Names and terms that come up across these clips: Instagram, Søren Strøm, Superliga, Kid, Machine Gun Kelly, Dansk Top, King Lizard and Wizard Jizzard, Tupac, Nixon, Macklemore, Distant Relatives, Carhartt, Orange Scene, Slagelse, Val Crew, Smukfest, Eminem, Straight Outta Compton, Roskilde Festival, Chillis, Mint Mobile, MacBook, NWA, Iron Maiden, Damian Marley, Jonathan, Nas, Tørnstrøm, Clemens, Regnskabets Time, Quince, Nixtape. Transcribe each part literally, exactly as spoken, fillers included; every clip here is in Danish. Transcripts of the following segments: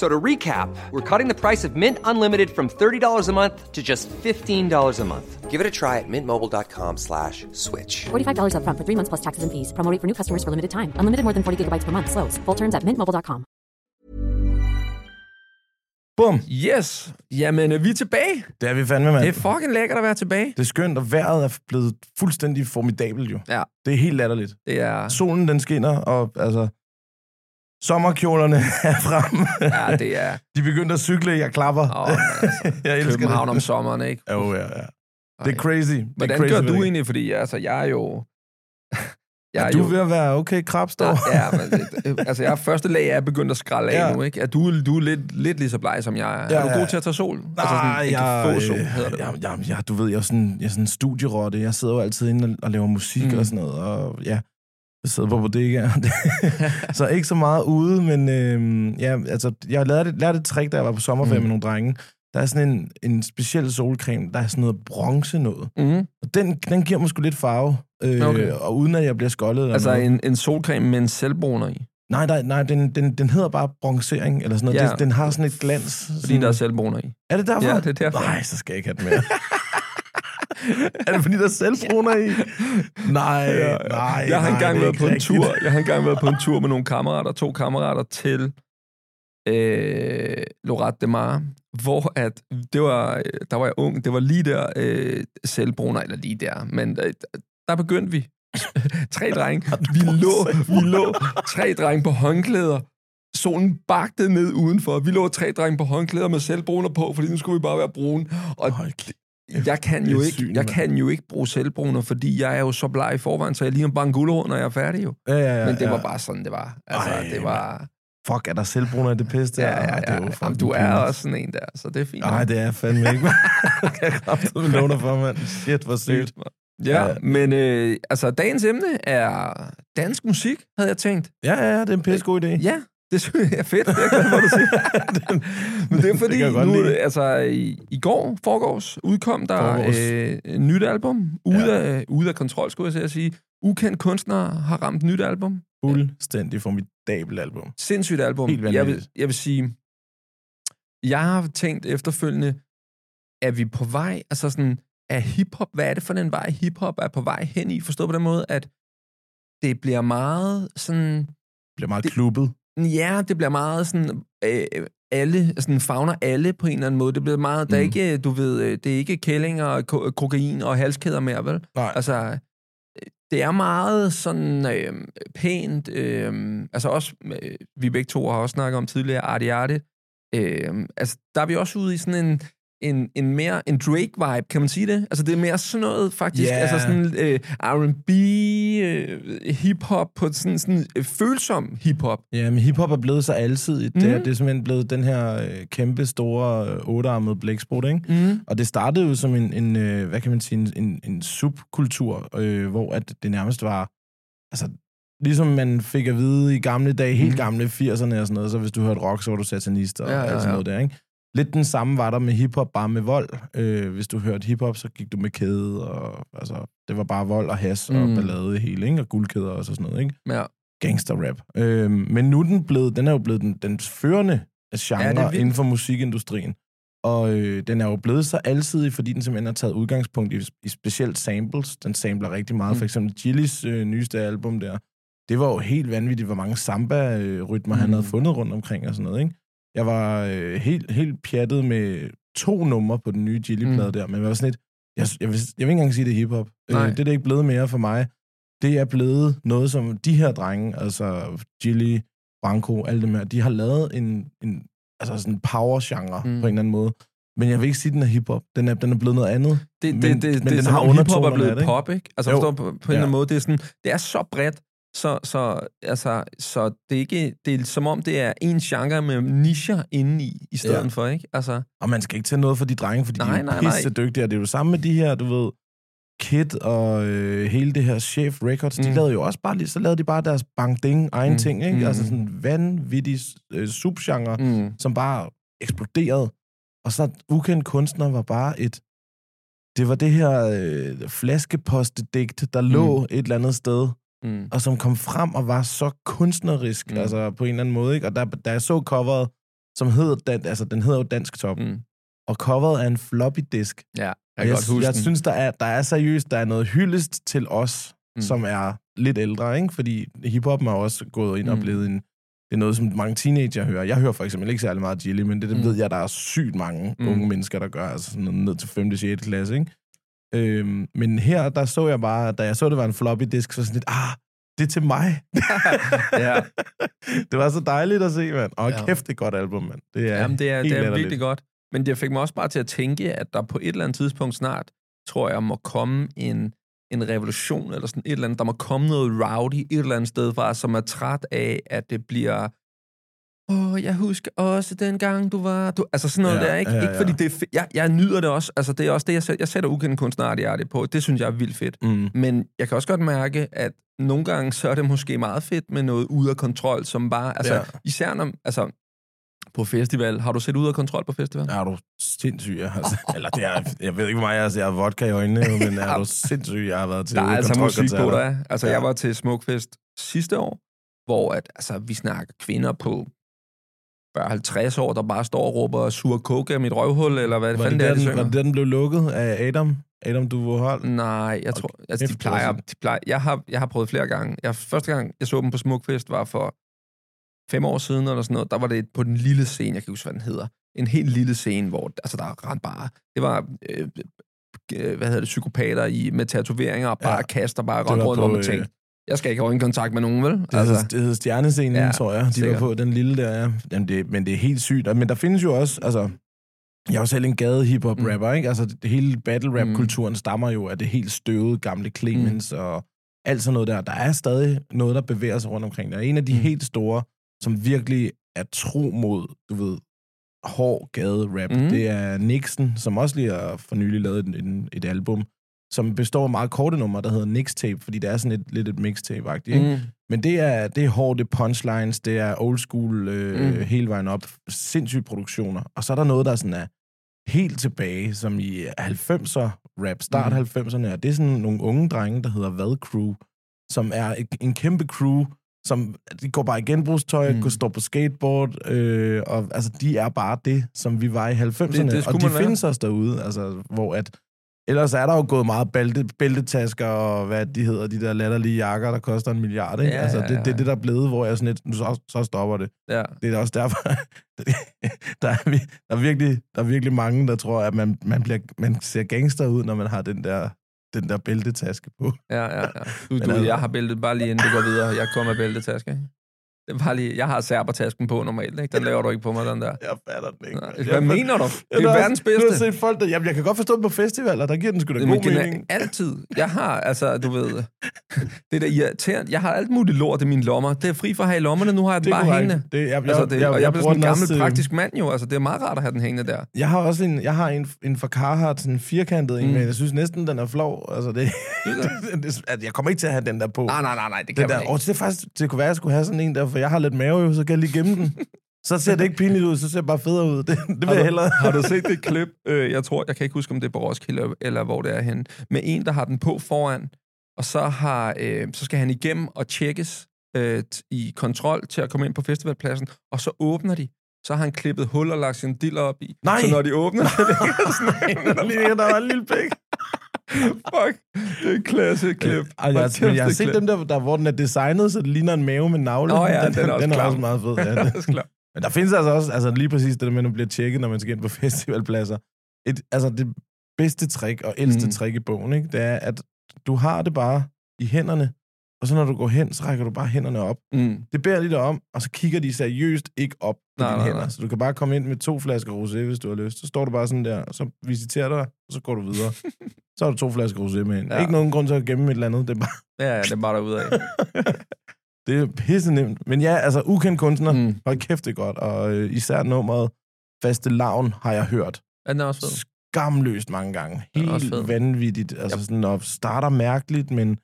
So to recap, we're cutting the price of Mint Unlimited from thirty dollars a month to just fifteen dollars a month. Give it a try at mint mobile dot com slash switch. forty-five dollars up front for three months plus taxes and fees. Promo rate for new customers for limited time. Unlimited more than forty gigabytes per month. Slows full terms at mint mobile dot com. Bum. Yes. Jamen, vi er tilbage. Det er vi fandme, mand. Det er fucking lækkert at være tilbage. Det er skønt, og vejret er blevet fuldstændig formidabelt, jo. Ja. Det er helt latterligt. Det er... Solen, den skinner, og altså... Sommerkjolerne er frem. Ja, det er... De begyndte at cykle, jeg klapper. Åh, oh, altså. Jeg elsker København om sommeren, ikke? Jo, ja, ja. Det er crazy. Det Hvordan er crazy, gør du egentlig? Fordi altså, jeg er jo... Jeg er, er du jo... ved at være okay krabstår? Ja, men det, altså, jeg er første lag, jeg er begyndt at skralde af ja. nu, ikke? Er du, du er lidt, lidt lige så bleg, som jeg er. Ja, er du god til at tage sol? Nej, altså, sådan, jeg... Få sol, hedder det. Jamen, jamen, ja, du ved, jeg er sådan en sådan studierotte. Jeg sidder jo altid inde og laver musik mm. og sådan noget, og ja... Jeg sidder på bodega. Så ikke så meget ude, men øhm, ja, altså, jeg lærte, lærte et trick, da jeg var på sommerferie mm. med nogle drenge. Der er sådan en, en speciel solcreme, der er sådan noget bronze noget. Mm. Og den, den giver mig sgu lidt farve, øh, okay. og uden at jeg bliver skoldet. Altså en, en solcreme med en selvbroner i? Nej, der, nej den, den, den hedder bare bronzering, eller sådan noget. Ja. Den, den har sådan et glans. Fordi sådan... der er selvbroner i. Er det derfor? Ja, det er derfor. Nej, så skal jeg ikke have den mere. Er det fordi, der er selvbruner i? Nej, ja, nej, jeg har nej, engang været på en rigtigt. tur. Jeg har engang været på en tur med nogle kammerater, to kammerater til øh, Lloret de Mar, hvor at, det var, der var jeg ung, det var lige der øh, selvbruner, eller lige der, men øh, der begyndte vi. tre drenge. Vi lå, vi lå tre drenge på håndklæder. Solen bagtede ned udenfor. Vi lå tre drenge på håndklæder med selvbruner på, fordi nu skulle vi bare være brune. Og Jeg kan jo ikke, jeg kan jo ikke bruge selvbruner, fordi jeg er jo så bleg i forvejen, så jeg ligner bare en gulerod, når jeg er færdig jo. Ja, ja, ja, men det ja. var bare sådan, det var. Altså, Ej, det var... Fuck, er der selvbruner i det piste? Ja, ja, ja. Det er jo Jamen, du er også sådan en der, så det er fint. Nej, det er fandme ikke, man. Jeg kræfter med låner for, mand. Shit, hvor sygt. Ja, ja, men øh, altså, dagens emne er dansk musik, havde jeg tænkt. Ja, ja, det er en pisse god idé. Ja, det synes jeg er fedt. Jeg kan godt sige. Men det er fordi, det nu, altså, i, i går, forgårs, udkom der et øh, nyt album. Ude, ja. af, ude af kontrol, skulle jeg sige. Ukendt Kunstner har ramt nyt album. Fuldstændig formidabelt album. Sindssygt album. Jeg vil, jeg vil sige, jeg har tænkt efterfølgende, er vi på vej, altså sådan, er hiphop, hvad er det for den vej, hiphop er på vej hen i? Forstået på den måde, at det bliver meget sådan... Det bliver meget det, klubbet. Ja, det bliver meget sådan øh, alle, sådan favner alle på en eller anden måde. Det bliver meget, mm. der er ikke, du ved, det er ikke kællinger, ko- kokain og halskæder mere, vel? Nej. Altså, det er meget sådan øh, pænt, øh, altså også, øh, vi begge to har også snakket om tidligere, arti-arti. Øh, altså, der er vi også ude i sådan en, en, en mere, en Drake-vibe, kan man sige det? Altså, det er mere sådan noget, faktisk, yeah. altså sådan øh, R and B, øh, hip-hop, på sådan, sådan øh, følsom hip-hop. Ja, men hip-hop er blevet så alsidigt. Mm. Det, er, det er simpelthen blevet den her øh, kæmpe, store, øh, ottearmede blæksprut, ikke? Mm. Og det startede jo som en, en øh, hvad kan man sige, en, en, en subkultur, øh, hvor at det nærmest var, altså, ligesom man fik at vide i gamle dage, helt mm. gamle firserne og sådan noget, så hvis du hørte rock, så var du satanist og, ja, ja, ja. og sådan noget der, ikke? Lidt den samme var der med hiphop, bare med vold. Øh, hvis du hørte hiphop, så gik du med kæde, og altså, det var bare vold og has og mm. ballade hele, ikke? Og guldkæder og så sådan noget, ikke? Ja. Gangsterrap. Øh, men nu den blevet, den er jo blevet den, den førende genre ja, inden for musikindustrien. Og øh, den er jo blevet så alsidig, fordi den simpelthen har taget udgangspunkt i, i specielt samples. Den sampler rigtig meget. Mm. For eksempel Chillis øh, nyeste album der. Det var jo helt vanvittigt, hvor mange samba-rytmer mm. han havde fundet rundt omkring og sådan noget, ikke? Jeg var øh, helt, helt pjattet med to numre på den nye Jilly-plade mm. der, men jeg var sådan lidt, jeg, jeg, vil, jeg vil ikke engang sige, det er hiphop. Øh, det er det ikke blevet mere for mig. Det er blevet noget, som de her drenge, altså Jilly, Branko, alle dem her, de har lavet en, en altså sådan en power-genre mm. på en eller anden måde. Men jeg vil ikke sige, at den er hiphop. Den er, den er blevet noget andet. Det, men det, det, men det, den det, har undertoner er blevet det, pop, ikke? Altså forstår, på, på en ja. eller anden måde. Det er, sådan, det er så bredt, så, så, altså, så det, er ikke, det er som om, det er en genre med nischer indeni, i stedet ja. for, ikke? Altså. Og man skal ikke tage noget for de drenge, fordi nej, de er pisse dygtige. Og det er jo det samme med de her, du ved, Kid og øh, hele det her Chef Records. Mm. De lavede jo også bare lige, så lavede de bare deres bang-ding, egen mm. ting, ikke? Mm. Altså sådan en vanvittig øh, subgenre, mm. som bare eksploderede. Og så Ukendt Kunstner var bare et... Det var det her øh, flaskepostedigt, der lå mm. et eller andet sted, mm. og som kom frem og var så kunstnerisk, mm. altså på en eller anden måde, ikke? Og der, der jeg så coveret, som hed... Dan, altså, den hedder jo Dansk Top. Mm. Og coveret er en floppy disk. Ja, jeg kan jeg, godt huske Jeg den. synes, der er, der er seriøst, der er noget hyldest til os, mm. som er lidt ældre, ikke? Fordi hiphoppen er også gået ind og blevet en... Det er noget, som mange teenager hører. Jeg hører for eksempel ikke særlig meget Jilly, men det, det mm. ved jeg, der er sygt mange mm. unge mennesker, der gør. Altså sådan noget ned til femte og sjette klasse, ikke? Øhm, men her, der så jeg bare, da jeg så, det var en floppy disk, så sådan lidt, ah, det er til mig. ja. Det var så dejligt at se, mand. Og ja. kæft, det er godt album, mand. Det er, Jamen, det er, det er virkelig lidt. godt. Men det fik mig også bare til at tænke, at der på et eller andet tidspunkt snart, tror jeg, må komme en, en revolution, eller sådan et eller andet, der må komme noget rowdy et eller andet sted fra, som er træt af, at det bliver åh, oh, jeg husker også dengang du var... Du... Altså sådan noget ja, der, ikke? Ja, ja. Ikke fordi det er fe... jeg, jeg nyder det også. Altså det er også det, jeg, sæt... jeg sætter Ukendt Kunstner det på. Det synes jeg er vildt fedt. Mm. Men jeg kan også godt mærke, at nogle gange, så er det måske meget fedt med noget ude af kontrol, som bare... Altså ja. især når... Altså på festival. Har du set Ude af Kontrol på festival? Er du sindssyg? Altså, eller det er, jeg ved ikke, hvor meget jeg, altså, jeg har vodka i øjnene, men er du sindssyg? Jeg har været til Ude af Kontrol. Der er altså musik på dig. Altså, ja. jeg var til Smukfest sidste år, hvor at, altså, vi snakker kvinder på halvtreds år, der bare står og råber sur coke af mit røvhul, eller hvad fanden det er, de synger. Var det der, den blev lukket af Adam? Adam, du var hold? Nej, jeg tror... Okay. Altså, de plejer, de plejer... Jeg har, jeg har prøvet flere gange. Jeg, første gang, jeg så dem på Smukfest, var for... fem år siden, eller sådan noget, der var det på den lille scene, jeg kan huske, hvad den hedder. En helt lille scene, hvor altså, der rent bare... Det var, øh, øh, hvad hedder det, psykopater i, med tatoveringer, og bare ja, kaster, bare rundt rundt, hvor man tænkte, jeg skal ikke have øjenkontakt med nogen, vel? Det altså, hedder, hedder stjernescenen, ja, tror jeg. De sikkert. var på den lille der, ja. Jamen, det, men det er helt sygt. Men der findes jo også, altså... Jeg er jo selv en gade hiphop-rapper, mm. ikke? Altså, det, hele battle-rap-kulturen mm. stammer jo af det helt støvede gamle Clemens, mm. og alt sådan noget der. Der er stadig noget, der bevæger sig rundt omkring. Der er en af de mm. helt store, som virkelig er tro mod, du ved, hård gade-rap. Mm. Det er Nixon, som også lige har for nylig lavet et, et album, som består af meget korte numre, der hedder Nixtape, fordi det er sådan et, lidt et mixtape-agtigt. Mm. Men det er, det er hårdt, det er punchlines, det er old school øh, mm. hele vejen op, sindssygt produktioner. Og så er der noget, der sådan er helt tilbage, som i halvfemser-rap, start mm. halvfemserne, og det er sådan nogle unge drenge, der hedder Val Crew, som er en kæmpe crew, som de går bare i genbrugstøj, mm. kunne stå på skateboard, øh, og altså, de er bare det, som vi var i halvfemserne, det, det og de findes også derude, altså, hvor at, ellers er der jo gået meget bælte, bæltetasker, og hvad de hedder, de der latterlige jakker, der koster en milliard, ikke? Ja, altså, det, ja, ja. det, det er det, der er blevet, hvor jeg sådan lidt, så, så stopper det. Ja. Det er også derfor, der, er, der, er virkelig, der er virkelig mange, der tror, at man, man, bliver, man ser gangster ud, når man har den der... den der bæltetaske på. Ja, ja, ja. Du, du, jeg har bæltet bare lige inden det går videre. Jeg kommer med bæltetaske. Det var lige, jeg har serbertasken på normalt, ikke? Den laver du ikke på mig, den der. Jeg fatter den ikke. Hvad jeg mener du? Det er verdens bedste. Du har set folk, der... Jamen, jeg kan godt forstå det på festivaler, der giver den sgu da god mening. Altid. Jeg har, altså, du ved... Det der irriterende... Jeg har alt muligt lort i mine lommer. Det er fri for at have i lommerne, nu har jeg den bare hængende. Det, jeg, altså, det, jeg, og jeg, jeg bliver sådan en gammel også, praktisk mand jo, altså, det er meget rart at have den hængende der. Jeg har også en, jeg har en, en fra Carhartt, sådan en firkantet en, mm. men jeg synes næsten, den er flov. Altså, det... Jeg kommer ikke til at have den der på. Nej, nej, nej, nej, det kan man ikke. Det faktisk... Det kunne være, jeg skulle have sådan en der, for jeg har lidt mave, jo, så kan jeg lige gemme den. Så ser det ikke pinligt ud, så ser det bare federe ud. Det, det vil jeg hellere. Har du set det klip? Øh, jeg tror, jeg kan ikke huske, om det er på Roskilde, eller hvor det er henne. Med en, der har den på foran, og så, har, øh, så skal han igennem og tjekkes øh, i kontrol til at komme ind på festivalpladsen, og så åbner de. Så har han klippet hul og lagt sin diller op i. Nej! Så når de åbner, så ligger sådan en, ligger der var en lille pik. Fuck, det er et klasse klip. Jeg, altså, jeg har set klip. Dem der, der, hvor den er designet, så det ligner en mave med navle. Nå ja, den, den, den, er, også den er også meget fed. Ja, den. den Men der findes altså også, altså lige præcis det der med, at man bliver tjekket, når man skal ind på festivalpladser. Et, altså det bedste trick og ældste mm. trick i bogen, ikke? Det er, at du har det bare i hænderne, Og så når du går hen, så rækker du bare hænderne op. Mm. Det bærer de dig om, og så kigger de seriøst ikke op på nej, dine nej, hænder. Nej. Så du kan bare komme ind med to flasker rosé, hvis du har lyst. Så står du bare sådan der, og så visiterer dig, og så går du videre. Så har du to flasker rosé med ind. Ja. Ikke nogen grund til at gemme et eller andet. Det er bare... ja, ja, det er bare derudaf. Det er pisse nemt. Men ja, altså, ukendt kunstner. Mm. Hold kæft, det er godt. Og øh, især nummeret Fastelavn har jeg hørt. Ja, den er også fed. Skamløst mange gange. Helt vanvittigt. Altså yep. sådan, og starter mærkeligt, men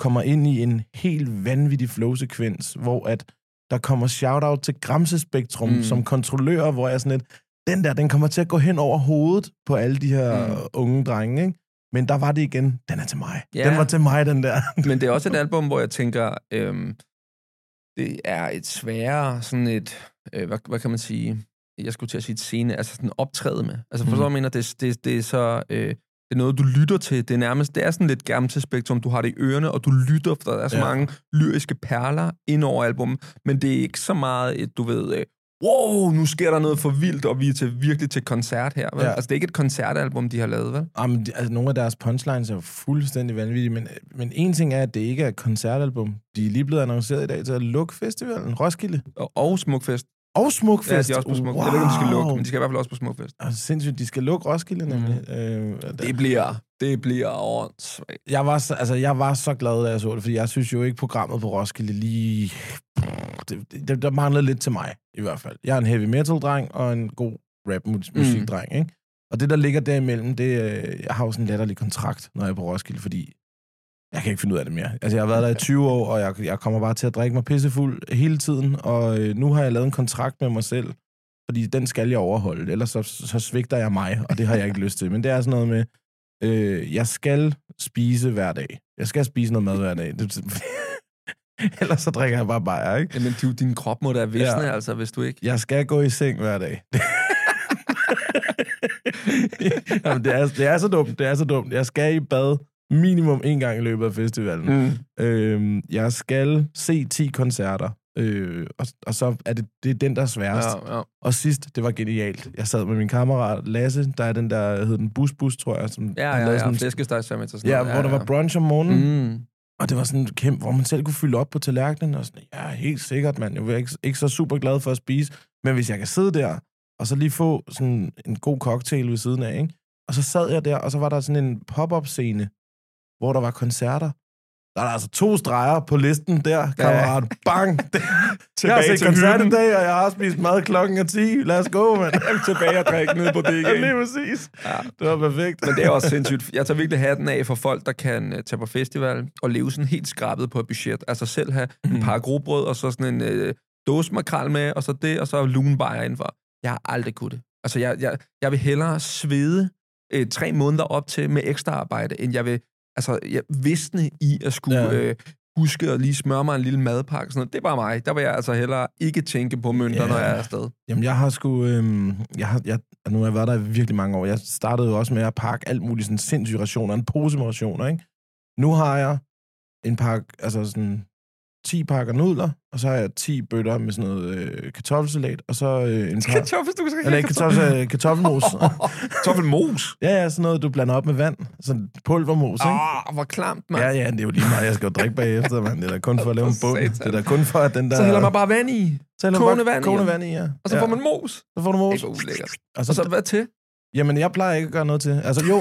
kommer ind i en helt vanvittig flow-sekvens, hvor at der kommer shout-out til Gramsespektrum, mm. som kontrollører, hvor jeg sådan lidt, den der, den kommer til at gå hen over hovedet på alle de her mm. unge drenge, ikke? Men der var det igen, den er til mig. Yeah. Den var til mig, den der. Men det er også et album, hvor jeg tænker, øhm, det er et sværere, sådan et, øh, hvad, hvad kan man sige, jeg skulle til at sige et scene, altså sådan optræde med. Altså forstår du, mm. mener, det, det, det er så... Øh, det er noget, du lytter til. Det er nærmest, det er sådan lidt Gramsespektrum. Du har det i ørerne, og du lytter, for der er så ja. mange lyriske perler ind over albumen. Men det er ikke så meget et, du ved, wow, nu sker der noget for vildt, og vi er til, virkelig til koncert her. Ja. Altså, det er ikke et koncertalbum, de har lavet, vel? Jamen, altså, nogle af deres punchlines er jo fuldstændig vanvittige, men, men en ting er, at det ikke er et koncertalbum. De er lige blevet annonceret i dag til at lukke festivalen, Roskilde. Og, og Smukfest. Og Smukfest? Ja, de er også på Smukfest. Wow. Jeg ved ikke, om de skal lukke, men de skal i hvert fald også på Smukfest. Altså sindssygt, de skal lukke Roskilde nemlig. Mm. Øh, det bliver, det bliver ordentligt. Jeg var, så, altså, jeg var så glad, da jeg så det, fordi jeg synes jo ikke, programmet på Roskilde lige... Det, det, det, der manglede lidt til mig, i hvert fald. Jeg er en heavy metal-dreng og en god rap-musik-dreng, mm. ikke? Og det, der ligger derimellem, det... Jeg har jo sådan en latterlig kontrakt, når jeg er på Roskilde, fordi... Jeg kan ikke finde ud af det mere. Altså, jeg har været der i tyve år, og jeg, jeg kommer bare til at drikke mig pissefuld hele tiden, og øh, nu har jeg lavet en kontrakt med mig selv, fordi den skal jeg overholde, ellers så, så svigter jeg mig, og det har jeg ikke lyst til. Men det er sådan noget med, øh, jeg skal spise hver dag. Jeg skal spise noget mad hver dag. Ellers så drikker jeg bare bajer, ikke? Jamen, du, din krop må da visne, ja. Altså, hvis du ikke... Jeg skal gå i seng hver dag. Jamen, det er, det er så dumt, det er så dumt. Jeg skal i bad. Minimum en gang i løbet af festivalen. Mm. Øhm, jeg skal se ti koncerter, øh, og, og så er det, det er den, der er sværest. Ja, ja. Og sidst, det var genialt. Jeg sad med min kammerat Lasse, der er den der, hed den Bus Bus, tror jeg. Som ja, ja, ja, sådan, flæskestegssammenhæng. Ja, ja, hvor ja, ja. Der var brunch om morgenen, mm. og det var sådan kæmpe, hvor man selv kunne fylde op på tallerkenen, og sådan, ja, helt sikkert, mand. Jeg er ikke, ikke så super glad for at spise, men hvis jeg kan sidde der, og så lige få sådan en god cocktail ved siden af, ikke? Og så sad jeg der, og så var der sådan en pop-up-scene, hvor der var koncerter. Der er altså to streger på listen der, kammerat. Ja. Bang! Jeg har set koncert i dag, og jeg har spist mad klokken er ti. Lad os gå, mand. Tilbage og drikke ned på det igen. Ja, lige præcis. Ja. Det var perfekt. Men det er også sindssygt. Jeg tager virkelig hatten af for folk, der kan uh, tage på festival og leve sådan helt skrabet på et budget. Altså selv have mm. en par grobrød, og så sådan en uh, dåse makrel med, og så det, og så lunebajer indenfor. Jeg har aldrig kunnet det. Altså jeg, jeg, jeg vil hellere svede uh, tre måneder op til med ekstra arbejde, end jeg vil altså, jeg visste i at skulle ja. øh, huske at lige smøre mig en lille madpakke. Sådan noget. Det var mig. Der vil jeg altså hellere ikke tænke på mønter, ja. Når jeg er afsted. Jamen, jeg har sgu... Øh, jeg har, jeg, nu har jeg været der i virkelig mange år. Jeg startede jo også med at pakke alt muligt sådan sindssyge rationer, en pose med rationer, ikke? Nu har jeg en pakke, altså sådan ti pakker nudler, og så har jeg ti bøtter med sådan noget øh, kartoffelsalat, og så øh, en par... Kartoffel, du kan ikke kartoffel... kartoffelmos. Kartoffelmos? Ja, ja, sådan noget, du blander op med vand. Sådan pulvermos, ikke? Åh, oh, hvor klamt, mand. Ja, ja, det er jo lige meget, jeg skal jo drikke bagefter, mand. Det er da kun for at lave en bund. Det er da kun for, at den der... Så hælder man bare vand i. Kogende vand i. Kogende vand i, ja. Og så får man mos. Så får du mos. Det er ulækkert. Og så, og så hvad til? Jamen, jeg plejer ikke at gøre noget til. Altså, jo,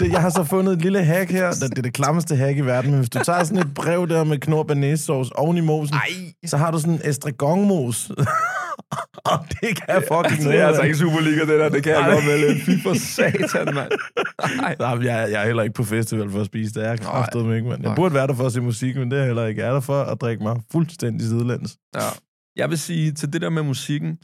det, jeg har så fundet et lille hack her. Det er det klammeste hack i verden. Men hvis du tager sådan et brev der med knor banæssauce oven i mosen, ej. Så har du sådan en estragonmos. Og det kan jeg fucking ja, det er altså ikke Superliga, det der. Det kan ej. Jeg godt med lidt. Fy for satan, mand. Jeg, jeg er heller ikke på festival for at spise. Det er jeg kraftedme ikke, mand. Jeg burde være der for at se musik, men det er jeg heller ikke. Jeg er der for at drikke mig fuldstændig sidelæns. Ja. Jeg vil sige, til det der med musikken,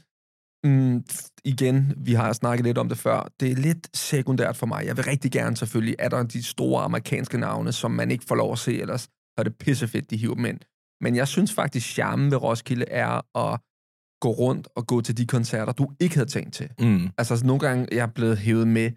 Mm, igen, vi har snakket lidt om det før. Det er lidt sekundært for mig. Jeg vil rigtig gerne selvfølgelig, at der er de store amerikanske navne, som man ikke får lov at se ellers. Så er det pissefedt, de hiver dem ind. Men jeg synes faktisk, charmen ved Roskilde er at gå rundt og gå til de koncerter, du ikke havde tænkt til. Mm. Altså nogle gange jeg er blevet hævet med,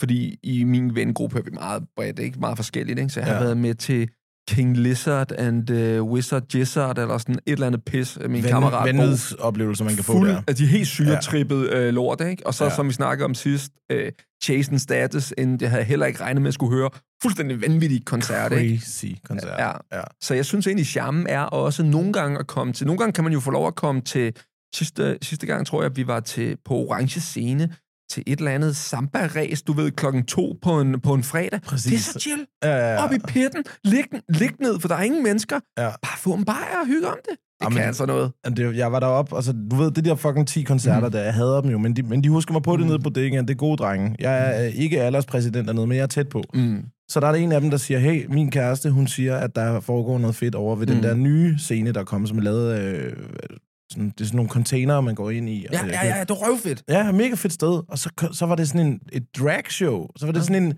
fordi i min vengruppe er vi meget bredt, ikke meget forskelligt. Ikke? Så jeg ja. Har været med til King Lizard and uh, Wizard Jizzard, eller sådan et eller andet pis, min kammerat. Vendets oplevelser, man kan få der. Altså, de helt syretrippet ja. øh, lort, ikke? Og så, ja. som vi snakkede om sidst, øh, Chase and Status, inden jeg havde heller ikke regnet med at skulle høre fuldstændig vanvittige koncerter, ikke? Crazy koncerter. Ja. Ja. Så jeg synes egentlig, charmen er også nogle gange at komme til. Nogle gange kan man jo få lov at komme til... Sidste, sidste gang, tror jeg, at vi var til, på Orange Scene... til et eller andet samba-ræs, du ved, klokken to på en, på en fredag. Præcis. Det er så chill. Ja, ja, ja. Op i pitten. Lig, lig ned, for der er ingen mennesker. Ja. Bare få en bajer og hygge om det. Det Jamen, kan altså noget. Det, jeg var deroppe, altså, du ved, det der fucking ti koncerter, mm. der, jeg havde dem jo, men de, men de husker mig på det mm. nede på bodeggaen. Det er gode drenge. Jeg er mm. ikke alderspræsident dernede, men jeg er tæt på. Mm. Så der er en af dem, der siger, hey, min kæreste, hun siger, at der foregår noget fedt over ved mm. den der nye scene, der kommer, som er lavet... Øh, Sådan, det er sådan nogle containere, man går ind i. Ja, ja, ja, det er røvfedt. Ja, mega fedt sted. Og så, så var det sådan en, et dragshow. Så var det ja. sådan en,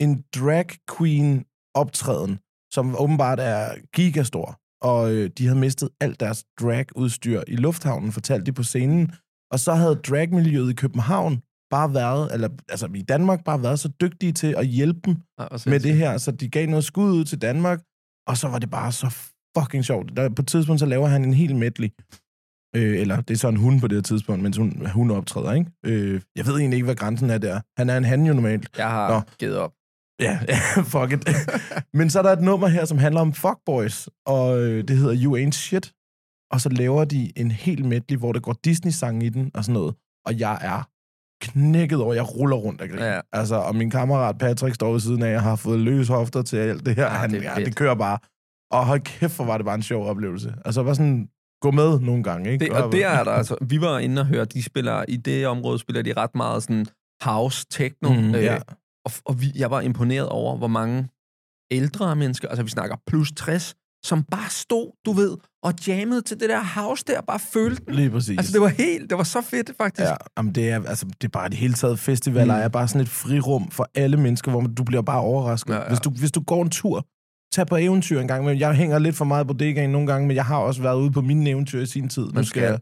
en drag queen optræden, som åbenbart er gigastor. Og øh, de havde mistet alt deres dragudstyr i lufthavnen, fortalte de på scenen. Og så havde dragmiljøet i København bare været, eller altså i Danmark bare været så dygtige til at hjælpe dem ja, med det her. Så de gav noget skud ud til Danmark, og så var det bare så fucking sjovt. Der, på et tidspunkt så laver han en hel medley. Øh, eller det er så en hund på det her tidspunkt, mens hun, hun optræder, ikke? Øh, jeg ved egentlig ikke, hvad grænsen er der. Han er en han jo normalt. Jeg har Nå. givet op. Ja, yeah, fuck it. Men så er der et nummer her, som handler om fuckboys, og øh, det hedder You Ain't Shit. Og så laver de en hel medley, hvor der går Disney-sang i den og sådan noget. Og jeg er knækket over, jeg ruller rundt og griner. Ja. Altså, og min kammerat Patrick står ved siden af, jeg har fået løs hofter til alt det her. Ja, Han, det, ja, det kører bare. Og hold kæft, hvor var det bare en sjov oplevelse. Altså, bare sådan... Gå med nogle gange, ikke? Det, og der er der altså... Vi var inde og høre, de spiller... I det område spiller de ret meget sådan house, techno. Mm, øh, ja. Og, og vi, jeg var imponeret over, hvor mange ældre mennesker... Altså, vi snakker plus tres, som bare stod, du ved, og jammede til det der house der, bare følte den. Lige præcis. Altså, det var helt... Det var så fedt, faktisk. Ja, jamen, det er, altså, det er bare et helt taget festival, mm. og er bare sådan et frirum for alle mennesker, hvor du bliver bare overrasket. Ja, ja. Hvis, du, hvis du går en tur... Tag på eventyr en gang, men jeg hænger lidt for meget på bodegaen nogle gange, men jeg har også været ude på mine eventyr i sin tid. Nu skal jeg,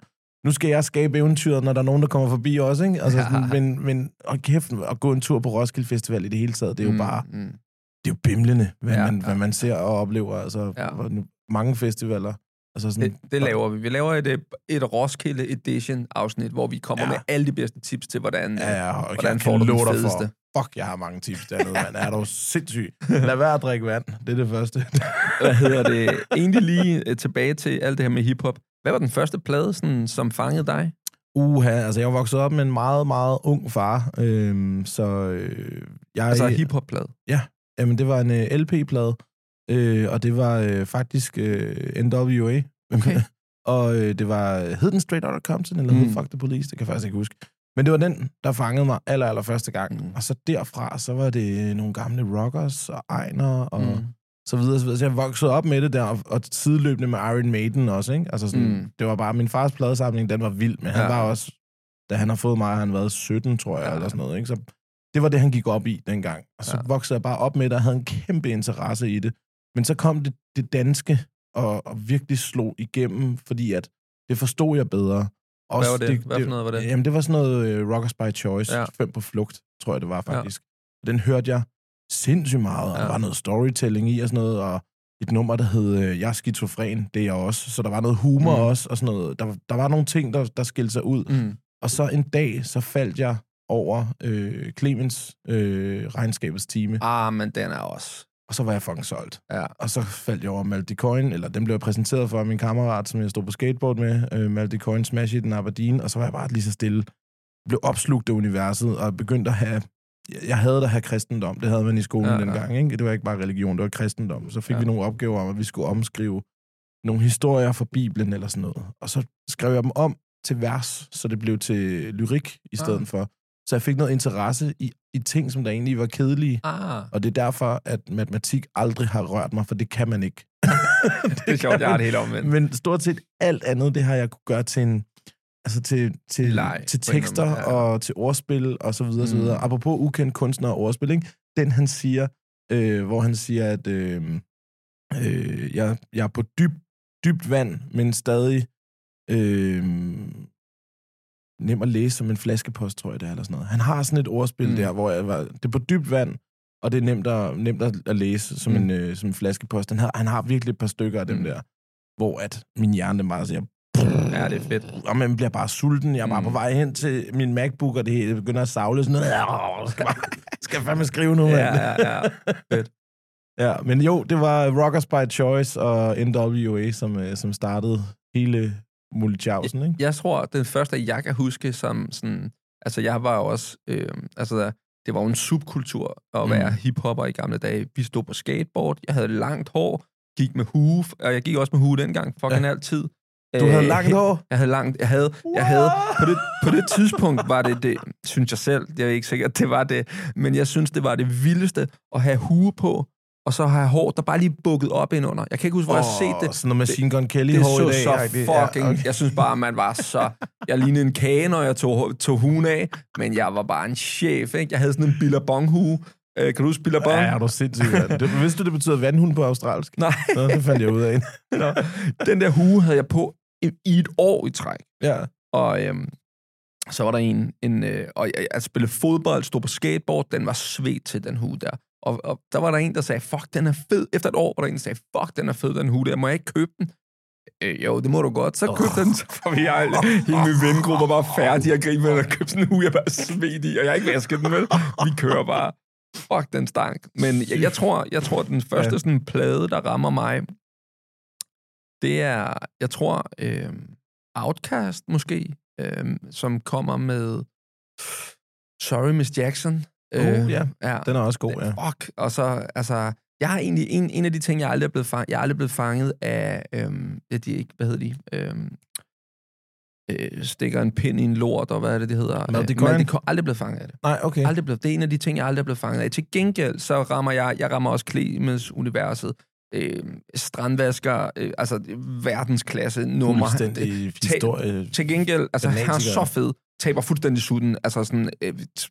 nu skal jeg skabe eventyret, når der er nogen, der kommer forbi også, ikke? Altså, ja. sådan, men men og kæft, at gå en tur på Roskilde Festival i det hele taget, det er jo bare, mm, mm. det er jo bimlende, hvad, ja, man, ja. hvad man ser og oplever. Altså, ja. mange festivaler. Altså sådan, det, det laver vi. Vi laver et, et Roskilde Edition-afsnit, hvor vi kommer ja. med alle de bedste tips til, hvordan, ja, ja, okay, hvordan får du den fedeste. For. Fuck, jeg har mange tips dernede, mand. Er dog sindssyg. Lad være at drikke vand. Det er det første. Hvad hedder det? Egentlig lige tilbage til alt det her med hiphop. Hvad var den første plade, sådan, som fangede dig? Uha, altså jeg voksede op med en meget, meget ung far. Øhm, så øh, jeg... Altså hiphop-plade? Ja, jamen det var en øh, L P-plade. Øh, og det var øh, faktisk øh, N W A. Okay. og øh, det var... Hed den Straight Outta Compton, eller mm. Fuck the Police? Det kan jeg faktisk ikke huske. Men det var den, der fangede mig aller, aller første gang. Mm. Og så derfra, så var det nogle gamle Rockers og Ejner og mm. så videre, så videre. Så jeg voksede op med det der, og, og sideløbende med Iron Maiden også, ikke? Altså sådan, mm. det var bare, min fars pladesamling, den var vild, men han ja. var også, da han har fået mig, han var sytten, tror jeg, ja. eller sådan noget, ikke? Så det var det, han gik op i dengang. Og så ja. voksede jeg bare op med det, og havde en kæmpe interesse i det. Men så kom det, det danske, og, og virkelig slog igennem, fordi at det forstod jeg bedre. Også Hvad var det? Hvad for noget var det? Jamen, det var sådan noget uh, Rockers by Choice, ja. Fem på flugt, tror jeg, det var faktisk. Ja. Den hørte jeg sindssygt meget, og ja. der var noget storytelling i og sådan noget, og et nummer, der hed uh, Jeg er skizofren, det er jeg også. Så der var noget humor mm. også, og sådan noget. Der, der var nogle ting, der, der skilte sig ud. Mm. Og så en dag, så faldt jeg over øh, Clemens øh, Regnskabets Time. Ah, men den er også... Og så var jeg fucking solgt. Ja. Og så faldt jeg over MaltiCoin, eller den blev jeg præsenteret for min kammerat, som jeg stod på skateboard med, øh, MaltiCoin, Smash It, Aberdeen, og så var jeg bare lige så stille. Blev opslugt af universet, og begyndte at have... Jeg havde da have kristendom, det havde man i skolen ja, dengang, ikke? Det var ikke bare religion, det var kristendom. Så fik ja. vi nogle opgaver om, at vi skulle omskrive nogle historier fra Bibelen, eller sådan noget. Og så skrev jeg dem om til vers, så det blev til lyrik i stedet ja. for. Så jeg fik noget interesse i, i ting, som der egentlig var kedelige. Ah. Og det er derfor, at matematik aldrig har rørt mig, for det kan man ikke. det, det er sjovt, jeg har det helt omvendt. Men stort set alt andet, det har jeg kunne gøre til, en, altså til, til, Leg, til tekster nummer, ja. og til ordspil og så videre, mm. så videre. Apropos ukendt kunstner og ordspil, ikke? Den han siger, øh, hvor han siger, at øh, øh, jeg, jeg er på dyb, dybt vand, men stadig... Øh, nem at læse som en flaskepost, tror jeg det er, eller sådan noget. Han har sådan et ordspil mm. der, hvor jeg var, det er på dybt vand, Og det er nemt at, nemt at læse som, mm. en, øh, som en flaskepost. Han har, han har virkelig et par stykker af dem mm. der, hvor at min hjerne meget siger... Ja, det er fedt. Og man bliver bare sulten. Jeg er bare mm. på vej hen til min MacBook, og det hele begynder at savle sådan noget. Jeg skal, skal fandme skrive nu, mand. Ja, ja, ja. Fedt. Ja, men jo, det var Rockers by Choice og N W A, som, som startede hele Multiausen, ikke? Jeg, jeg tror, den første, jeg kan huske, som sådan... Altså, jeg var jo også... Øh, altså, det var jo en subkultur at være mm. hiphopper i gamle dage. Vi stod på skateboard, jeg havde langt hår, gik med hue, og jeg gik også med hue dengang, fucking ja. altid. Du havde langt hår? Jeg havde langt, jeg havde, jeg havde, på det, på det tidspunkt var det det, synes jeg selv, jeg er ikke sikker, det var det, men jeg synes, det var det vildeste at have hue på, og så have hår, der bare lige bukket op indunder. Jeg kan ikke huske, hvor oh, jeg har set det. Sådan noget Machine Gun Kelly det, hår det så i dag. Det så fucking... Ja, okay. Jeg synes bare, man var så... Jeg lignede en kage, når jeg tog, tog huen af, men jeg var bare en chef, ikke? Jeg havde sådan en billabong-hue. Øh, kan du huske billabong? Ja, er du sindssygt. Det, vidste du, det betyder vandhund på australsk? Nej. Nå, det fandt jeg ud af en. Den der hue havde jeg på i et år i træk. Ja. Og øhm, så var der en... en øh, og jeg, jeg spillede fodbold, stod på skateboard, den var svedt til den hue der. Og, og der var der en, der sagde, fuck, den er fed. Efter et år var der en, der sagde, fuck, den er fed, den hue der. Må jeg ikke købe den? Øh, jo, det må du godt. Så køb oh. den. Så var vi alle, hele min vennegruppe var færdig at gribe med, og købte sådan en hue, jeg bare svedt i, og jeg har ikke vasket den, vel? Vi kører bare. Fuck, den stank. Men jeg, jeg tror, jeg tror den første ja. sådan plade, der rammer mig, det er, jeg tror, øh, Outkast måske, øh, som kommer med Sorry, Miss Jackson. Uh, uh, yeah. Ja, den er også god, ja. Fuck, og så, altså, jeg har egentlig, en, en af de ting, jeg aldrig er blevet fanget, jeg er aldrig blevet fanget af, øhm, det de ikke, hvad hedder de, øhm, øh, stikker en pind i en lort, og hvad er det, det hedder? MaltiCoin? MaltiCoin, aldrig blevet fanget af det. Nej, okay. Aldrig blevet, det er en af de ting, jeg aldrig er blevet fanget af. Til gengæld, så rammer jeg, jeg rammer også Clemens-universet, øh, strandvasker, øh, altså verdensklasse nummer. Fuldstændig historie. Til, til gengæld, altså, han er så fed. Taber fuldstændig sutten, altså sådan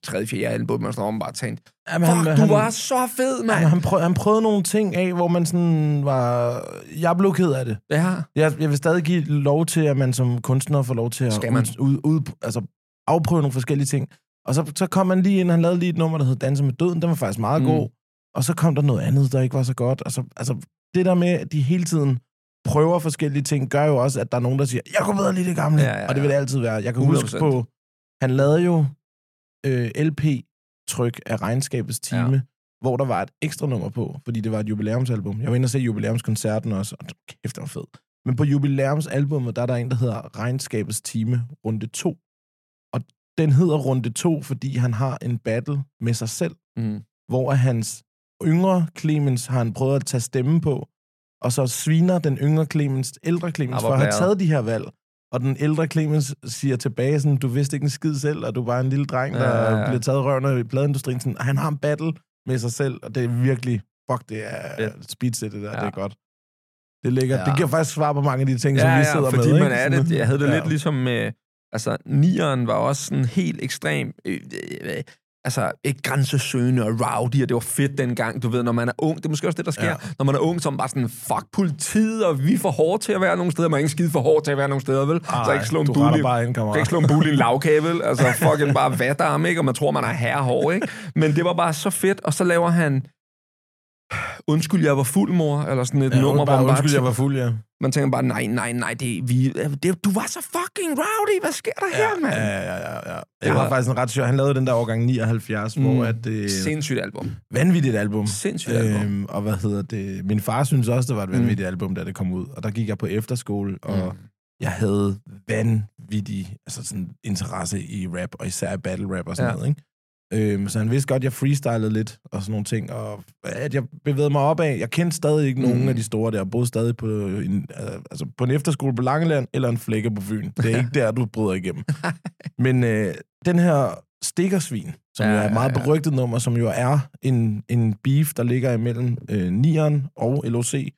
tredje fjerde album, man sådan bare tænkte, jamen, fuck, han, du var så fed, mand! Han, han, prøv, han prøvede nogle ting af, hvor man sådan var... Jeg blev ked af det. Ja. Jeg, jeg vil stadig give lov til, at man som kunstner får lov til at ud, ud, altså, afprøve nogle forskellige ting. Og så, så kom han lige ind, han lavede lige et nummer, der hed Danser med Døden, den var faktisk meget mm. god. Og så kom der noget andet, der ikke var så godt. Altså, altså det der med, at de hele tiden... prøver forskellige ting, gør jo også, at der er nogen, der siger, jeg kunne bedre lide det gamle, ja, ja, ja. Og det vil det altid være. Jeg kan hundrede procent huske på, han lavede jo øh, L P-tryk af Regnskabets Time, ja. Hvor der var et ekstra nummer på, fordi det var et jubilæumsalbum. Jeg var inde og se jubilæumskoncerten også, og kæft, det var fed. Men på jubilæumsalbummet, der er der en, der hedder Regnskabets Time, runde to. Og den hedder runde to, fordi han har en battle med sig selv, mm. hvor hans yngre Clemens har han prøvet at tage stemme på, og så sviner den yngre Clemens, ældre Clemens, for at have taget de her valg. Og den ældre Clemens siger tilbage sådan, du vidste ikke en skid selv, og du var en lille dreng, der ja, ja, ja. Bliver taget rørende i pladeindustrien. Sådan, han har en battle med sig selv, og det er virkelig, fuck, det er speedset, det der, ja. Det er godt. Det ligger, ja. Det giver faktisk svar på mange af de ting, ja, som vi sidder ja, fordi med. Man er det, jeg havde det ja. Lidt ligesom, med, altså, nieren var også sådan helt ekstrem... Øh, øh, altså, ikke grænsesøgende og rowdy, og det var fedt dengang, du ved, når man er ung, det er måske også det, der sker, ja. Når man er ung, så er man bare sådan, fuck politiet, og vi er for hårde til at være nogle steder, man er ikke skide for hårde til at være nogle steder, vel? Ej, så ikke slå en bule, ind, kan ikke slå en bule i en lavkage, vel? Altså, fucking bare vatarm, ikke? Og man tror, man er herrehård, ikke? Men det var bare så fedt, og så laver han, undskyld, jeg var fuld, mor, eller sådan et ja, nummer, bare, hvor man undskyld, bare, jeg var fuld, ja. Man tænker bare, nej, nej, nej, det, vi, det, du var så fucking rowdy, hvad sker der ja, her, mand? Ja, ja, ja, ja. Det var ja. Faktisk en ret sjov, han lavede den der årgang nioghalvfjerds, mm. hvor at det... Sindssygt album. Vanvittigt album. Sindssygt album. Øhm, og hvad hedder det? Min far synes også, det var et vanvittigt mm. album, da det kom ud. Og der gik jeg på efterskole, og mm. jeg havde vanvittig altså sådan, interesse i rap, og især i battle rap og sådan ja. Noget, ikke? Øhm, så han vidste godt, at jeg freestylede lidt og sådan nogle ting, og at jeg bevægede mig opad. Jeg kendte stadig ikke mm. nogen af de store der. Jeg boede stadig på en, altså på en efterskole på Langeland eller en flække på Fyn. Det er ikke der, du bryder igennem. Men øh, den her Stikkersvin, som ja, jo er et meget ja, ja. Berygtet nummer, som jo er en, en beef, der ligger imellem øh, Nieren og L O C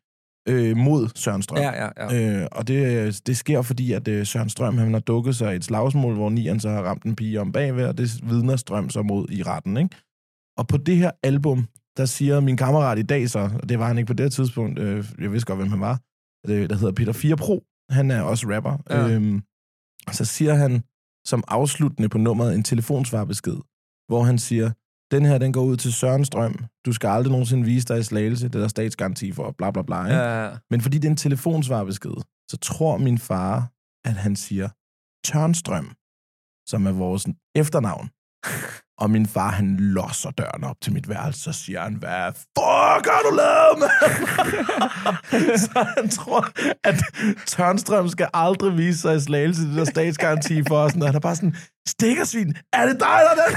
øh, mod Søren Strøm. Ja, ja, ja. Øh, og det, det sker, fordi at øh, Søren Strøm han har dukket sig i et slagsmål, hvor Nieren så har ramt en pige om bagved, og det vidner Strøm så mod i retten, ikke? Og på det her album, der siger min kammerat i dag så, og det var han ikke på det tidspunkt, øh, jeg vidste godt, hvem han var, det, der hedder Peter fire Pro, han er også rapper, ja. øh, så siger han som afsluttende på nummeret en telefonsvarbesked, hvor han siger, den her, den går ud til Søren Strøm. Du skal aldrig nogensinde vise dig i Slagelse. Det er der statsgaranti for, bla bla bla. Ikke? Ja, ja. Men fordi det er en telefonsvarbesked, så tror min far, at han siger Tørnstrøm, som er vores efternavn. Og min far, han losser døren op til mit værelse, og siger han, hvad fuck har du lavet, mand? Så han tror, at Tørnstrøm skal aldrig vise sig i Slagelse, det der statsgaranti for os. Og han er bare sådan, stikkersvin, er det dig eller den?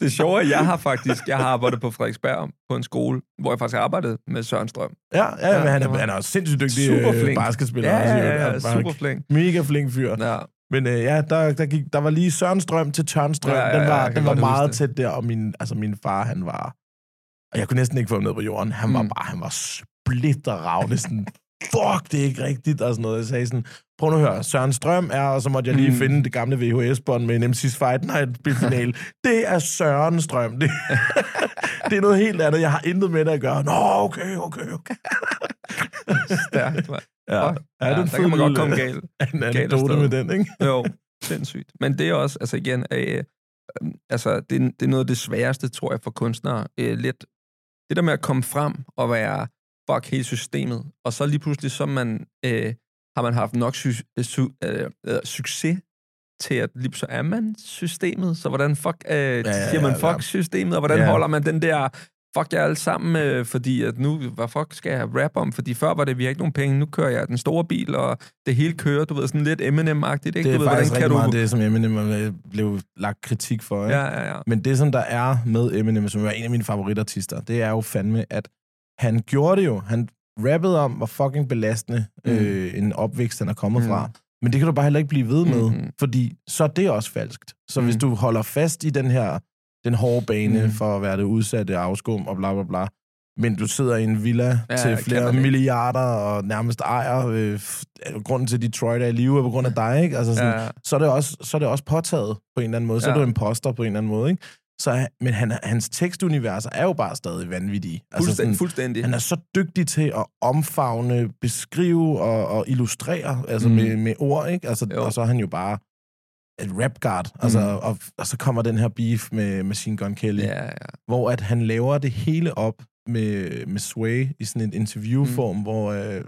Det sjove er, jeg har faktisk, jeg har arbejdet på Frederiksberg på en skole, hvor jeg faktisk har arbejdet med Søren Strøm. Ja, ja, ja, men han er, han er sindssygt dygtig basketspiller. Ja, ja, ja, ja, super flink. Mega flink fyr. Ja. Men øh, ja, der, der, gik, der var lige Søren Strøm til Tørnstrøm. Ja, ja, ja, den var, den var meget tæt der, og min, altså min far, han var... Og jeg kunne næsten ikke få ham ned på jorden. Han var mm. bare, han var splitterravende. Sådan, fuck, det er ikke rigtigt, og sådan noget. Jeg sagde sådan, prøv nu at høre, Søren Strøm er... Og så måtte jeg lige mm. finde det gamle V H S-bånd med en M C's Fight Night-finale. Det er Søren Strøm. Det, det er noget helt andet. Jeg har intet med det at gøre. Nå, okay, okay, okay. Stærkt, man. Ja, ja, ja, den der kan man godt komme galt. En anekdote med den, ikke? Jo, sindssygt. Men det er også, altså igen, øh, altså, det, det er noget af det sværeste, tror jeg, for kunstnere. Øh, lidt det der med at komme frem og være, fuck hele systemet, og så lige pludselig, så man, øh, har man haft nok su- su- øh, øh, succes til at, lige så er man systemet, så hvordan fuck, øh, ja, ja, siger man fuck ja, ja. systemet, og hvordan ja. holder man den der... Fuck jer alle sammen, fordi at nu, hvad fuck skal jeg rap om? Fordi før var det, vi har ikke nogen penge, nu kører jeg den store bil, og det hele kører, du ved, sådan lidt Eminem-agtigt, ikke? Det er du ved, faktisk rigtig kan meget du... det, som Eminem blev lagt kritik for, ikke? Ja, ja, ja. Men det, som der er med Eminem, som er en af mine favoritartister, det er jo fandme, at han gjorde det jo. Han rappede om, hvor fucking belastende mm. øh, en opvækst, han er kommet mm. fra. Men det kan du bare heller ikke blive ved med, mm. fordi så er det også falskt. Så mm. hvis du holder fast i den her... den hårde bane mm. for at være det udsatte afskum og bla bla bla. Men du sidder i en villa ja, til flere milliarder og nærmest ejer. Øh, grunden til Detroit er i live er på grund af dig, ikke? Altså sådan, ja. så, er det også, så er det også påtaget på en eller anden måde. Ja. Så er du imposter på en eller anden måde, ikke? Så, men han, hans tekstuniverser er jo bare stadig vanvittige. Altså sådan, fuldstændig. Han er så dygtig til at omfavne, beskrive og, og illustrere altså mm. med, med ord, ikke? Altså, og så er han jo bare... et rapguard, altså, mm. og, og så kommer den her beef med Machine Gun Kelly, ja, ja. hvor at han laver det hele op med, med Sway i sådan en interviewform, mm. hvor øh,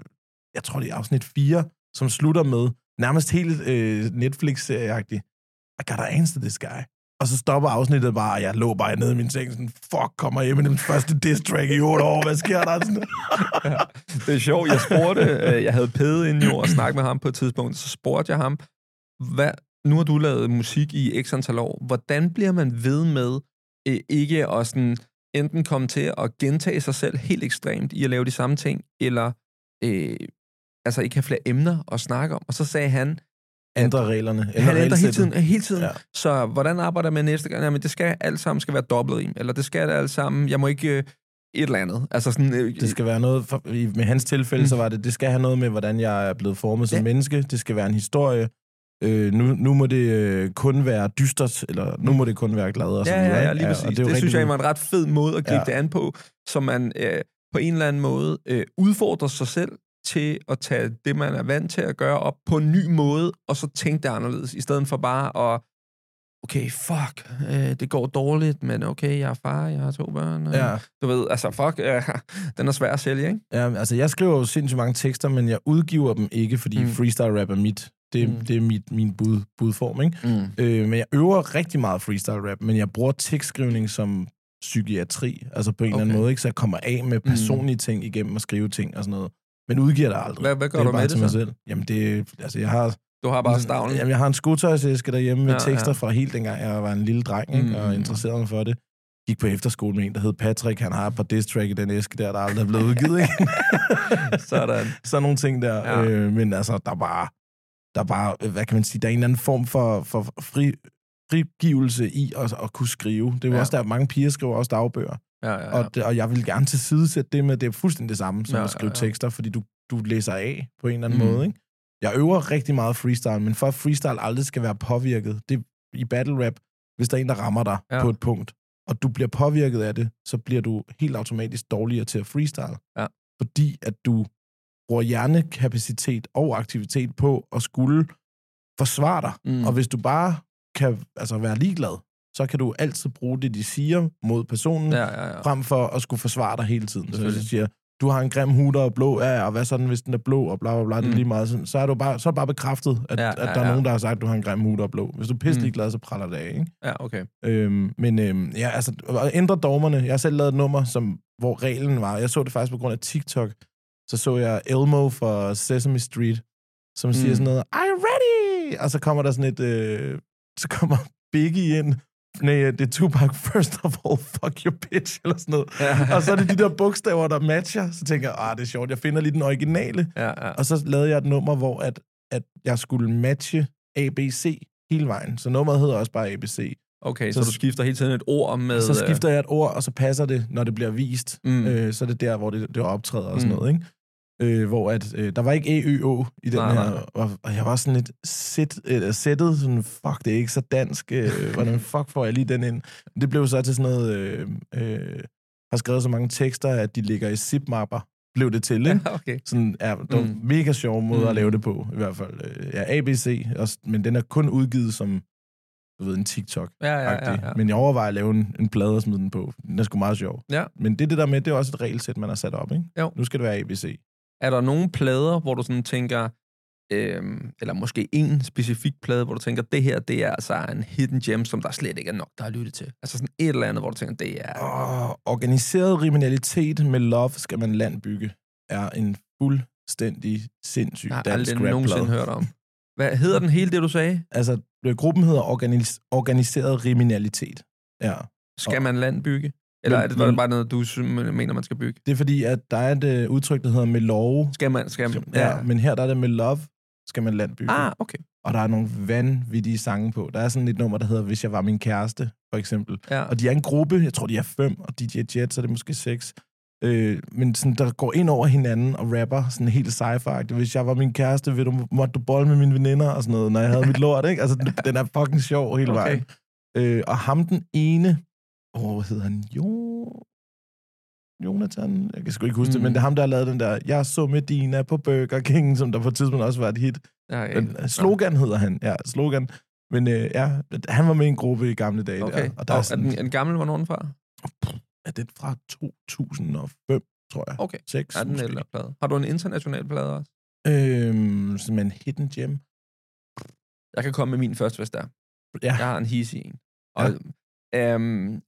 jeg tror, det er afsnit fire, som slutter med nærmest helt øh, Netflix-serieagtigt, I gotta answer this guy. Og så stopper afsnittet bare, og jeg lå bare nede i min seng, sådan, fuck, kommer hjem med den første diss-track i otte år, hvad sker der? Ja, det er sjovt, jeg spurgte, øh, jeg havde Pede inden jo, og snakkede med ham på et tidspunkt, så spurgte jeg ham, hvad nu har du lavet musik i x antal år. Hvordan bliver man ved med øh, ikke at sådan, enten komme til at gentage sig selv helt ekstremt i at lave de samme ting, eller øh, altså ikke have flere emner at snakke om? Og så sagde han... Ændre reglerne. Ændre han ændrer hele tiden. Hele tiden. Ja. Så hvordan arbejder man næste gang? Jamen, det skal alt sammen skal være dobbeltrim, eller det skal alt sammen... Jeg må ikke... Øh, et eller andet. Altså sådan, øh, det skal være noget, for, med hans tilfælde, mm. så var det, det skal have noget med, hvordan jeg er blevet formet som ja. menneske. Det skal være en historie. Øh, nu, nu må det øh, kun være dystert, eller nu må det kun være glad. Og sådan ja, ja, ja, lige præcis. Ja, og det det synes jeg var en ret fed måde at gribe ja. det an på, så man øh, på en eller anden måde øh, udfordrer sig selv til at tage det, man er vant til at gøre op på en ny måde, og så tænke det anderledes, i stedet for bare at, okay, fuck, øh, det går dårligt, men okay, jeg er far, jeg har to børn. Øh, ja. Du ved, altså fuck, øh, den er svær at sælge, ikke? Ja, altså jeg skriver jo sindssygt mange tekster, men jeg udgiver dem ikke, fordi mm. freestyle rap er mit. Det, mm. det er mit, min bud, budform, ikke? Mm. Øh, men jeg øver rigtig meget freestyle rap, men jeg bruger tekstskrivning som psykiatri, altså på en okay. eller anden måde, ikke? Så jeg kommer af med personlige mm. ting igennem at skrive ting og sådan noget. Men udgiver det aldrig. Hvad, hvad gør det du med det så? Mig selv. Jamen det, altså jeg har... Du har bare stavlen? Jamen jeg har en skotøjsæske derhjemme med ja, tekster ja. fra helt dengang jeg var en lille dreng, ikke? Mm. Og interesseret mig for det. Gik på efterskole med en, der hed Patrick. Han har et par diss-track i den æske der, der aldrig er blevet udgivet, ikke? Sådan. Sådan nogle ting der. Ja. Øh, men altså, der bare... Der var, hvad kan man sige, der er en eller anden form for, for fri, frigivelse i at, at kunne skrive. Det er jo ja. også, der mange piger skriver også dagbøger. Ja, ja, ja. Og, det, og jeg vil gerne tilsidesætte det med, det er fuldstændig det samme som ja, at skrive ja, ja. tekster, fordi du, du læser af på en eller anden mm. måde, ikke? Jeg øver rigtig meget freestyle, men for at freestyle aldrig skal være påvirket, det er i battle rap, hvis der er en, der rammer dig ja. på et punkt, og du bliver påvirket af det, så bliver du helt automatisk dårligere til at freestyle. Ja. Fordi at du... bruger hjernekapacitet og aktivitet på at skulle forsvare dig. Mm. Og hvis du bare kan altså, være ligeglad, så kan du altid bruge det, de siger mod personen, ja, ja, ja. frem for at skulle forsvare dig hele tiden. Så hvis de siger, du har en grim hud, der er blå, ja, og hvad sådan, hvis den er blå, og bla bla bla, mm. det er lige meget sådan, så er du bare, så er bare bekræftet, at, ja, ja, ja. at der er nogen, der har sagt, du har en grim hud, der er blå. Hvis du er pisselig glad, så praller det af, ikke? Ja, okay. Øhm, men øhm, ja, altså, at ændre dogmerne. Jeg har selv lavet et nummer, som, hvor reglen var, jeg så det faktisk på grund af TikTok, så så jeg Elmo fra Sesame Street, som mm. siger sådan noget, I'm ready! Og så kommer der sådan et, øh, så kommer Biggie ind, nej, det er Tupac, first of all, fuck your bitch, eller sådan noget. Ja. Og så er det de der bogstaver, der matcher. Så tænker jeg, ah, det er sjovt, jeg finder lige den originale. Ja, ja. Og så lavede jeg et nummer, hvor at, at jeg skulle matche A B C hele vejen. Så nummeret hedder også bare A B C. Okay, så, så du skifter hele tiden et ord med... Så skifter jeg et ord, og så passer det, når det bliver vist. Mm. Øh, så er det der, hvor det, det optræder og sådan mm. noget, ikke? Øh, hvor at, øh, der var ikke E Ø O i den nej, her, nej. Og, og jeg var sådan lidt sit, øh, sættet, sådan, fuck, det er ikke så dansk, øh, hvordan fuck får jeg lige den ind? Det blev så til sådan noget, øh, øh, har skrevet så mange tekster, at de ligger i zip-mapper, blev det til, ikke? Ja, okay. Sådan, ja, det var mm. mega sjov måde mm. at lave det på, i hvert fald. Ja, A B C, også, men den er kun udgivet som, du ved, en TikTok-agtig. Ja, ja, ja, ja. Men jeg overvejer at lave en, en plade og smide den på. Den er sgu meget sjov. Ja. Men det, det der med, det er også et regelsæt, man har sat op, ikke? Jo. Nu skal det være A B C. Er der nogle plader, hvor du sådan tænker, øh, eller måske en specifik plade, hvor du tænker, det her, det er altså en hidden gem, som der slet ikke er nok, der har lyttet til? Altså sådan et eller andet, hvor du tænker, det er... Oh, organiseret kriminalitet med love skal man landbygge, er en fuldstændig sindssyg dansk rap-plade. Jeg har aldrig nogensinde hørt om. Hvad hedder den hele, det du sagde? Altså, gruppen hedder organis- organiseret kriminalitet. Ja. Skal man landbygge? Eller er det, men, det bare noget, du mener, man skal bygge? Det er fordi, at der er et øh, udtryk, der hedder med love. Skal man? Skal man ja. ja, men her der er det med love, skal man landbygge. Ah, okay. Og der er nogle vanvittige sange på. Der er sådan et nummer, der hedder Hvis jeg var min kæreste, for eksempel. Ja. Og de er en gruppe, jeg tror, de er fem, og D J Jet, så er det måske seks. Øh, men sådan, der går ind over hinanden og rapper sådan helt sci-fi. Hvis jeg var min kæreste, vil du, måtte du bolle med mine veninder og sådan noget, når jeg havde mit lort, ikke? Altså, den, den er fucking sjov hele okay. vejen. Øh, og ham den ene... Åh, oh, hvad hedder han? Jo... Jonathan? Jeg kan sgu ikke huske mm. det, men det er ham, der har lavet den der Jeg så med Dina på Burger King, som der på et tidspunkt også var et hit. Ja, men, slogan hedder han. Ja, Slogan. Men øh, ja, han var med i en gruppe i gamle dage. Okay. Der, og der oh, er, sådan, er den en gammel, hvornår den fra? Er den fra to tusind og fem, tror jeg. Okay. seks, er den eller plade? Har du en international plade også? Øhm, som en hidden gem. Jeg kan komme med min først, hvis der. Ja. Jeg har en hisse i en. Og, ja. øhm,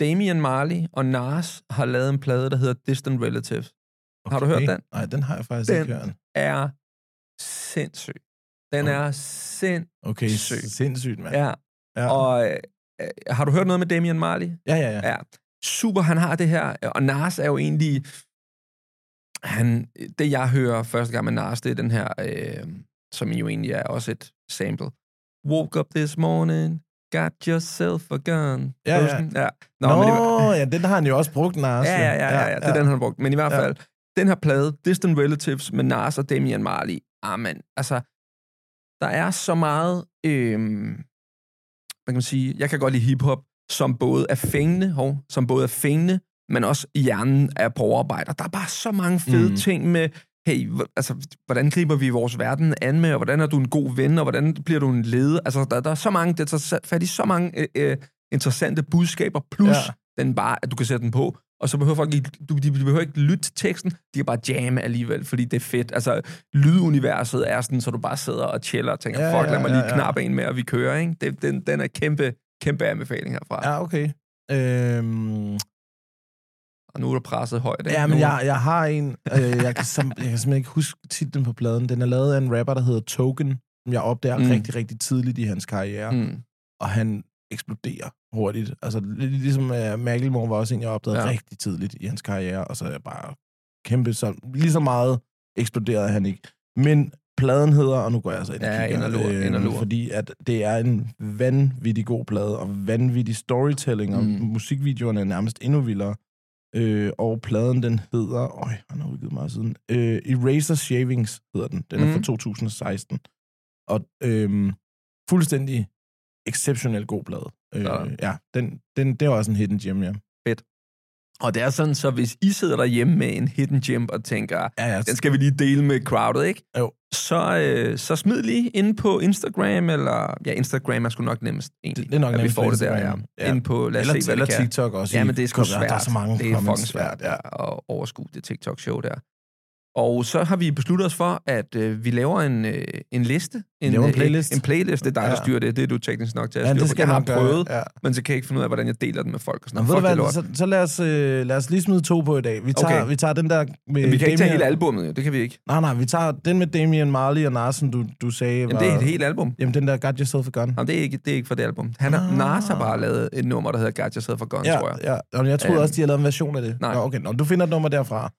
Damian Marley og Nas har lavet en plade, der hedder Distant Relatives. Okay. Har du hørt den? Nej, den har jeg faktisk den ikke hørt. Den er sindssyg. Den okay. er sindssyg. Okay, sindssygt, mand. Ja. ja. Og øh, har du hørt noget med Damian Marley? Ja, ja, ja, ja. Super, han har det her. Og Nas er jo egentlig... Han, det, jeg hører første gang med Nas, det er den her, øh, som jo egentlig er også et sample. Woke up this morning... Got yourself a gun. Ja, ja. ja. Nå, Nå var... ja, den har han jo også brugt, Nas. Ja, ja, ja, ja, ja. det er ja. den, han har brugt. Men i hvert fald, ja. den her plade, Distant Relatives med Nas og Damian Marley, ah, man, altså, der er så meget, øhm, hvad kan man sige, jeg kan godt lide hiphop, som både er fængende, hov, som både er fængende, men også hjernen er på overarbejde. Der er bare så mange fede mm. ting med, hey, altså, hvordan griber vi vores verden an med, og hvordan er du en god ven, og hvordan bliver du en leder? Altså, der, der er så mange, det er fat i så mange øh, interessante budskaber, plus ja. den bare, at du kan sætte den på, og så behøver folk ikke, du, de behøver ikke lytte til teksten, de kan bare jamme alligevel, fordi det er fedt. Altså, lyduniverset er sådan, så du bare sidder og chiller og tænker, ja, fuck, lad ja, mig lige ja, ja. knappe en med, og vi kører, ikke? Det, den, den er kæmpe, kæmpe anbefaling herfra. Ja, okay. Øhm... Og nu er der presset højt. Ja, men jeg, jeg har en, øh, jeg, kan sam, jeg kan simpelthen ikke huske titlen på pladen. Den er lavet af en rapper, der hedder Token, som jeg opdager mm. rigtig, rigtig tidligt i hans karriere. Mm. Og han eksploderer hurtigt. Altså ligesom uh, Macklemore var også en, jeg opdagede ja. rigtig tidligt i hans karriere, og så er jeg bare kæmpe så lige så meget eksploderede han ikke. Men pladen hedder, og nu går jeg så ind og ja, kigger, ind og lure, øh, fordi at det er en vanvittig god plade, og vanvittig storytelling, og mm. musikvideoerne er nærmest endnu vildere. Øh, og pladen, den hedder... Øj, han har udgivet meget siden. Øh, Eraser Shavings hedder den. Den er mm. fra to tusind og seksten. Og øh, fuldstændig exceptionelt god plade. Øh, ja, den, den, det var også en hidden gem, ja. Fedt. Og det er sådan, så hvis I sidder derhjemme med en hidden gem og tænker, ja, ja, den skal vi lige dele med crowdet, ikke? Jo. Så, øh, så smid lige inde på Instagram, eller... Ja, Instagram er sgu nok nemmest, egentlig. Det er nok nemmest på Instagram. Der, ja. Ja. Inde på, lad os eller, se, hvad eller det kan. TikTok også. Ja, men det er sgu svært. Der er så mange det er fucking svært, ja. At overskue det TikTok-show der. Og så har vi besluttet os for, at øh, vi laver en, øh, en liste. En, en playlist. En, en playlist, det er dig, ja. Der styrer det. Det er du teknisk nok til at ja, styre, det skal jeg har prøvet, ja. Men så kan jeg ikke finde ud af, hvordan jeg deler den med folk. Og sådan noget. Fuck, hvad, så så lad, os, øh, lad os lige smide to på i dag. Vi tager, okay. vi tager den der med ja, vi kan ikke tage hele albumet, jo. Det kan vi ikke. Nej, nej, vi tager den med Damian Marley og Nas, som du, du sagde. Var, jamen, det er et helt album. Jamen, den der Got Yourself a Gun. Jamen, det er ikke, det er ikke for det album. Han har, ah. Nas har bare lavet et nummer, der hedder Got Yourself a Gun, ja, tror jeg. Ja, og jeg troede um, også, de har lavet en version af det. Nej. Nå, okay, nå, du finder et nummer derfra.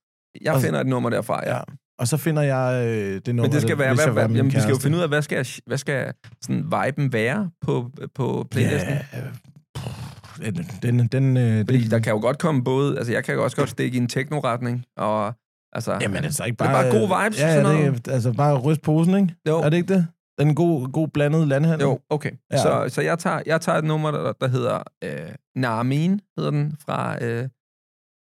Jeg og finder et nummer derfra, ja. ja. Og så finder jeg øh, det nummer, men det skal være, hvad, hvad, jamen, vi skal jo finde ud af, hvad skal, hvad skal sådan viben være på, på playlisten? Ja, øh, den... den øh, Fordi den, der kan jo godt komme både... Altså, jeg kan jo også godt stikke i en techno-retning, og... Altså, jamen, altså ikke bare... Det er bare gode vibes, ja, ja, sådan noget. Det, altså, bare ryst posen, ikke? Jo. Er det ikke det? Den gode, god blandede landhandel. Jo, okay. Ja. Så, så jeg, tager, jeg tager et nummer, der, der hedder... Øh, Narmin hedder den, fra... Øh,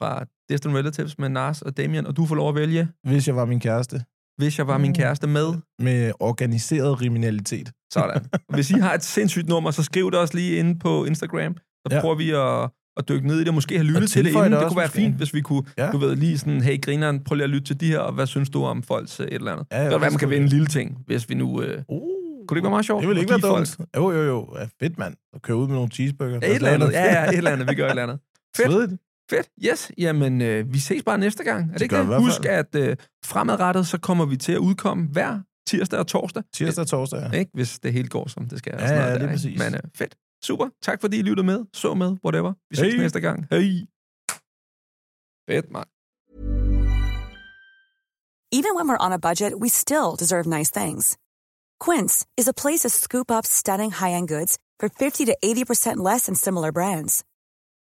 fra Distant Relatives med Nas og Damian, og du får lov at vælge... Hvis jeg var min kæreste. Hvis jeg var min kæreste med... Med organiseret kriminalitet. Sådan. Hvis I har et sindssygt nummer, så skriv det også lige inde på Instagram. Så ja. Prøver vi at, at dykke ned i det, måske have lyttet til det inden. Det, det kunne være fint, hvis vi kunne, ja. Du ved, lige sådan, hey grineren, prøv lige at lytte til de her, og hvad synes du om folks et eller andet? Ja, det kan være, man kan vinde en lille ting, hvis vi nu... Øh... Uh. Kunne det ikke være meget sjovt? Det ville ikke være dumt. Jo, jo, jo. Ja, fedt, mand. At køre ud med nogle cheeseburger. Ja, et eller andet. Ja, ja, et eller andet. Vi gør et eller andet. Fedt. Fedt, yes. Jamen, øh, vi ses bare næste gang. Er det, det ikke det? Husk, at øh, fremadrettet, så kommer vi til at udkomme hver tirsdag og torsdag. Tirsdag og torsdag, ja. Ikke? Hvis det hele går, som det skal. Ja, sådan noget ja, det er der, præcis. Ikke? Men øh, fedt. Super. Tak fordi I lyttede med, så med, whatever. Vi ses hey. Næste gang. Hej. Fedt, mand. Even when we're on a budget, we still deserve nice things. Quince is a place to scoop up stunning high-end goods for fifty to eighty percent less than similar brands.